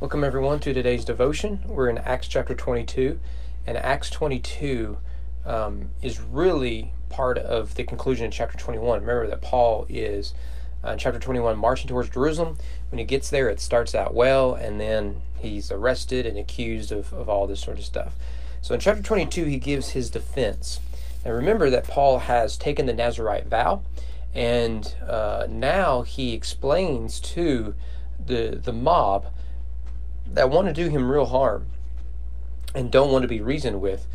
Welcome everyone to today's devotion. We're in Acts chapter 22, and Acts 22 is really part of the conclusion in chapter 21. Remember that Paul is in chapter 21 marching towards Jerusalem. When he gets there, it starts out well, and then he's arrested and accused of all this sort of stuff. So in chapter 22, he gives his defense. And remember that Paul has taken the Nazarite vow, and now he explains to the mob that want to do him real harm and don't want to be reasoned with,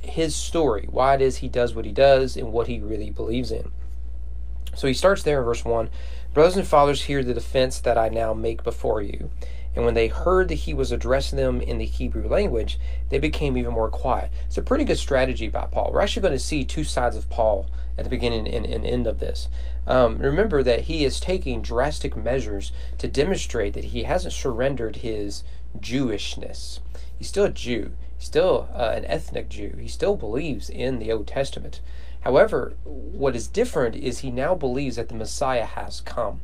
his story, why it is he does what he does and what he really believes in. So he starts there in verse 1. Brothers and fathers, hear the defense that I now make before you. And when they heard that he was addressing them in the Hebrew language, they became even more quiet. It's a pretty good strategy by Paul. We're actually going to see two sides of Paul at the beginning and end of this. Remember that he is taking drastic measures to demonstrate that he hasn't surrendered his Jewishness. He's still a Jew. He's still an ethnic Jew. He still believes in the Old Testament. However, what is different is he now believes that the Messiah has come.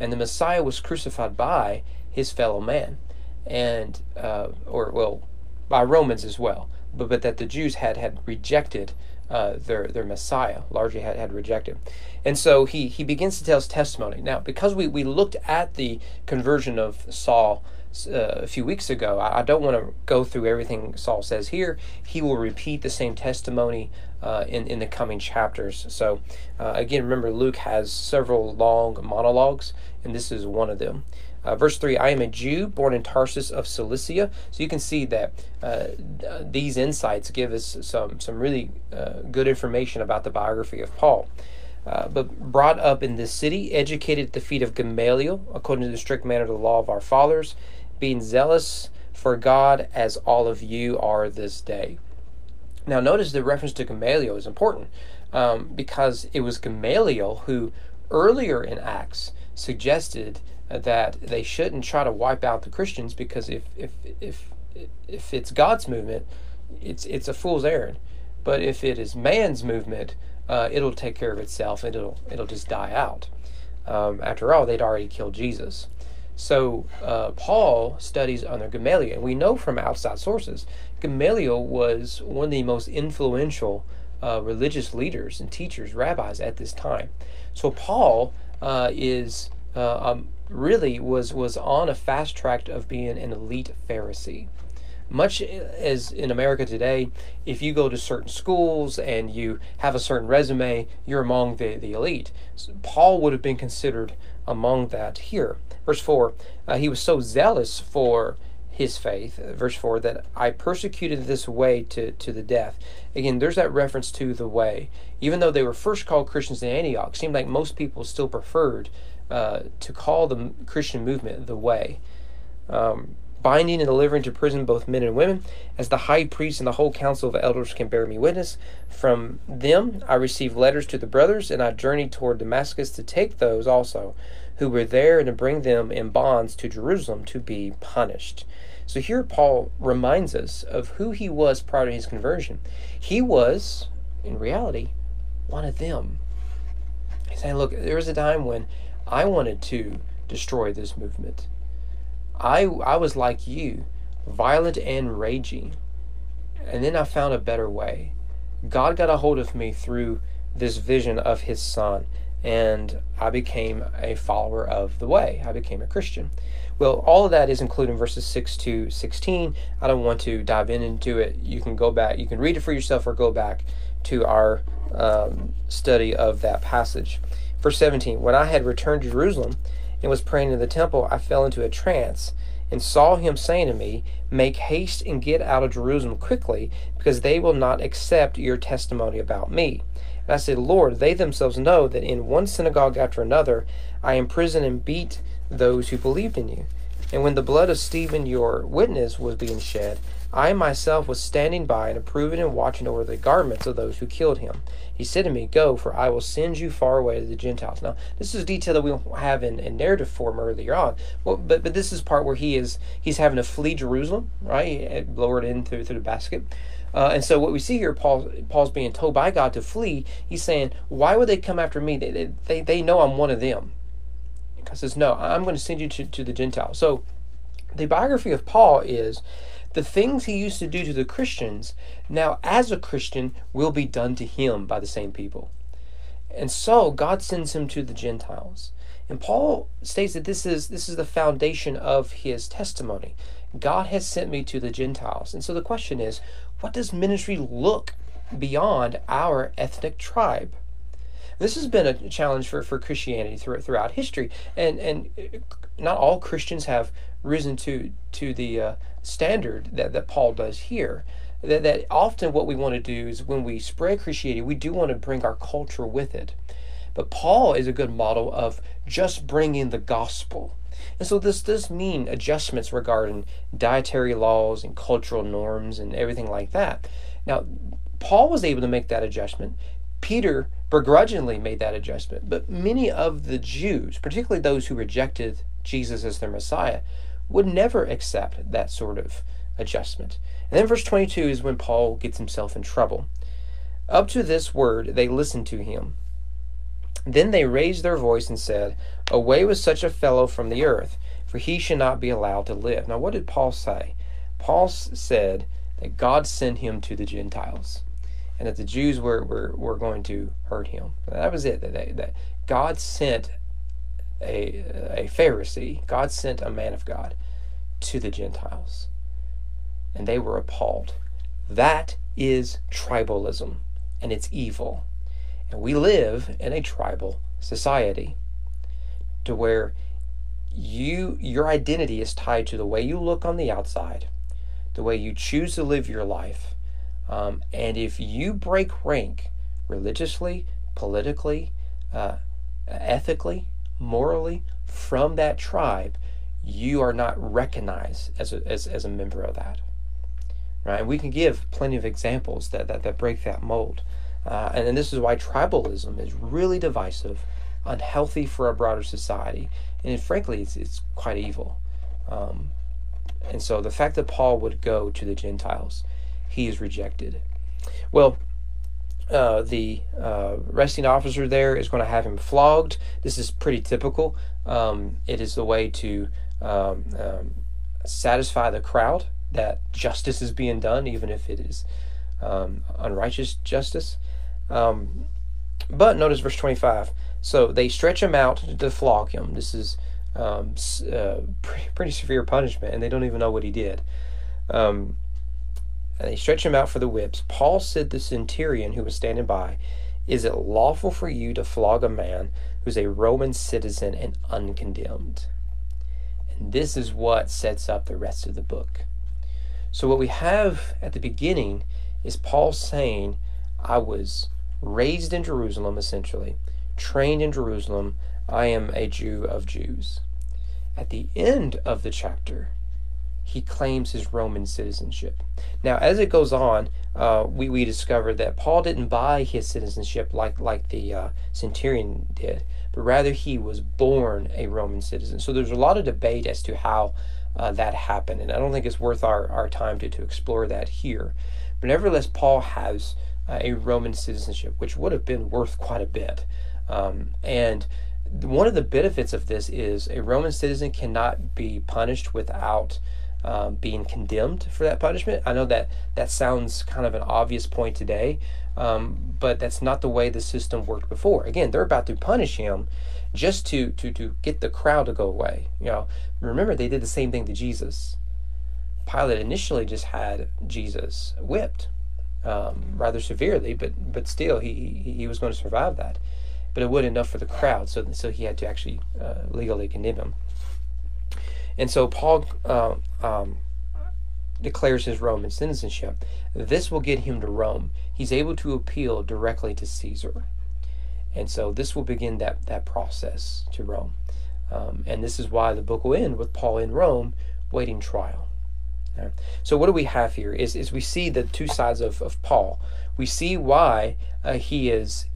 And the Messiah was crucified by his fellow man, and by Romans as well, but that the Jews had rejected their Messiah, largely had rejected. And so he begins to tell his testimony. Now, because we looked at the conversion of Saul a few weeks ago, I don't want to go through everything Saul says here. He will repeat the same testimony in the coming chapters. So again, remember Luke has several long monologues, and this is one of them. Verse 3, I am a Jew born in Tarsus of Cilicia. So you can see that these insights give us some really good information about the biography of Paul. But brought up in this city, educated at the feet of Gamaliel, according to the strict manner of the law of our fathers, being zealous for God as all of you are this day. Now notice the reference to Gamaliel is important because it was Gamaliel who earlier in Acts suggested that they shouldn't try to wipe out the Christians, because if it's God's movement, it's a fool's errand. But if it is man's movement, it'll take care of itself, and it'll just die out. After all, they'd already killed Jesus. So Paul studies under Gamaliel, and we know from outside sources Gamaliel was one of the most influential religious leaders and teachers, rabbis at this time. So Paul really was on a fast track of being an elite Pharisee. Much as in America today, if you go to certain schools and you have a certain resume, you're among the elite. So Paul would have been considered among that here. Verse 4, he was so zealous for his faith, verse 4, that I persecuted this way to the death. Again, there's that reference to the way. Even though they were first called Christians in Antioch, it seemed like most people still preferred to call the Christian movement the way. Binding and delivering to prison both men and women, as the high priest and the whole council of elders can bear me witness. From them I received letters to the brothers, and I journeyed toward Damascus to take those also who were there and to bring them in bonds to Jerusalem to be punished. So here Paul reminds us of who he was prior to his conversion. He was, in reality, one of them. He's saying, look, there was a time when I wanted to destroy this movement. I was like you, violent and raging. And then I found a better way. God got a hold of me through this vision of his son, and I became a follower of the way. I became a Christian. Well, all of that is included in verses 6 to 16. I don't want to dive into it. You can go back. You can read it for yourself or go back to our study of that passage. Verse 17, when I had returned to Jerusalem and was praying in the temple, I fell into a trance and saw him saying to me, make haste and get out of Jerusalem quickly, because they will not accept your testimony about me. And I said, Lord, they themselves know that in one synagogue after another, I imprisoned and beat those who believed in you. And when the blood of Stephen, your witness, was being shed, I myself was standing by and approving and watching over the garments of those who killed him. He said to me, go, for I will send you far away to the Gentiles. Now, this is a detail that we don't have in narrative form earlier on, well, but this is part where he's having to flee Jerusalem, right? Lower it in through the basket. And so what we see here, Paul's being told by God to flee. He's saying, why would they come after me? They know I'm one of them. God says, no, I'm going to send you to the Gentiles. So The biography of Paul is the things he used to do to the Christians, now as a Christian, will be done to him by the same people. And so God sends him to the Gentiles. And Paul states that this is the foundation of his testimony. God has sent me to the Gentiles. And so the question is, what does ministry look beyond our ethnic tribe? This has been a challenge for Christianity throughout history. And not all Christians have risen to the standard that Paul does here. That often what we want to do is when we spread Christianity, we do want to bring our culture with it. But Paul is a good model of just bringing the gospel. And so this does mean adjustments regarding dietary laws and cultural norms and everything like that. Now, Paul was able to make that adjustment. Peter begrudgingly made that adjustment. But many of the Jews, particularly those who rejected Jesus as their Messiah, would never accept that sort of adjustment. And then verse 22 is when Paul gets himself in trouble. Up to this word, they listened to him. Then they raised their voice and said, "Away with such a fellow from the earth, for he should not be allowed to live." Now, what did Paul say? Paul said that God sent him to the Gentiles, and that the Jews were going to hurt him. That was it. That God sent a Pharisee, God sent a man of God to the Gentiles, and they were appalled. That is tribalism, and it's evil. And we live in a tribal society to where your identity is tied to the way you look on the outside, the way you choose to live your life. And if you break rank religiously, politically, ethically, morally from that tribe, you are not recognized as a member of that. Right? And we can give plenty of examples that break that mold. And this is why tribalism is really divisive, unhealthy for a broader society, and frankly, it's quite evil. And so the fact that Paul would go to the Gentiles, he is rejected. Well, the arresting officer there is going to have him flogged. This is pretty typical. It is the way to satisfy the crowd that justice is being done, even if it is unrighteous justice. But notice verse 25. So they stretch him out to flog him. This is pretty severe punishment, and they don't even know what he did. And they stretch him out for the whips. Paul said to the centurion who was standing by, "Is it lawful for you to flog a man who's a Roman citizen and uncondemned?" And this is what sets up the rest of the book. So what we have at the beginning is Paul saying, I was raised in Jerusalem, essentially, trained in Jerusalem. I am a Jew of Jews. At the end of the chapter, he claims his Roman citizenship. Now, as it goes on, we discover that Paul didn't buy his citizenship like the centurion did, but rather he was born a Roman citizen. So there's a lot of debate as to how that happened, and I don't think it's worth our time to explore that here. But nevertheless, Paul has a Roman citizenship, which would have been worth quite a bit. And one of the benefits of this is a Roman citizen cannot be punished without being condemned for that punishment. I know that sounds kind of an obvious point today, but that's not the way the system worked before. Again, they're about to punish him just to get the crowd to go away. You know, remember, they did the same thing to Jesus. Pilate initially just had Jesus whipped rather severely, but still he was going to survive that. But it wasn't enough for the crowd, so he had to actually legally condemn him. And so Paul declares his Roman citizenship. This will get him to Rome. He's able to appeal directly to Caesar. And so this will begin that process to Rome. And this is why the book will end with Paul in Rome waiting trial. Right. So what do we have here is we see the two sides of Paul. We see why he is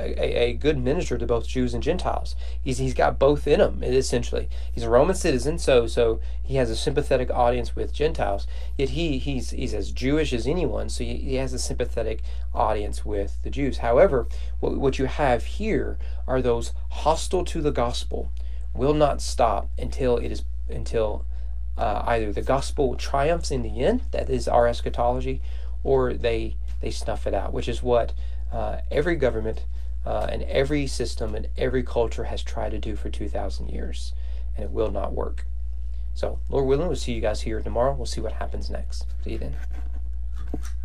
a good minister to both Jews and Gentiles. He's got both in him, essentially. He's a Roman citizen, so he has a sympathetic audience with Gentiles, yet he's as Jewish as anyone, so he has a sympathetic audience with the Jews. However, what you have here are those hostile to the gospel, will not stop until it is until either the gospel triumphs in the end, that is our eschatology, or they snuff it out, which is what every government and every system and every culture has tried to do for 2,000 years, and it will not work. So, Lord willing, we'll see you guys here tomorrow. We'll see what happens next. See you then.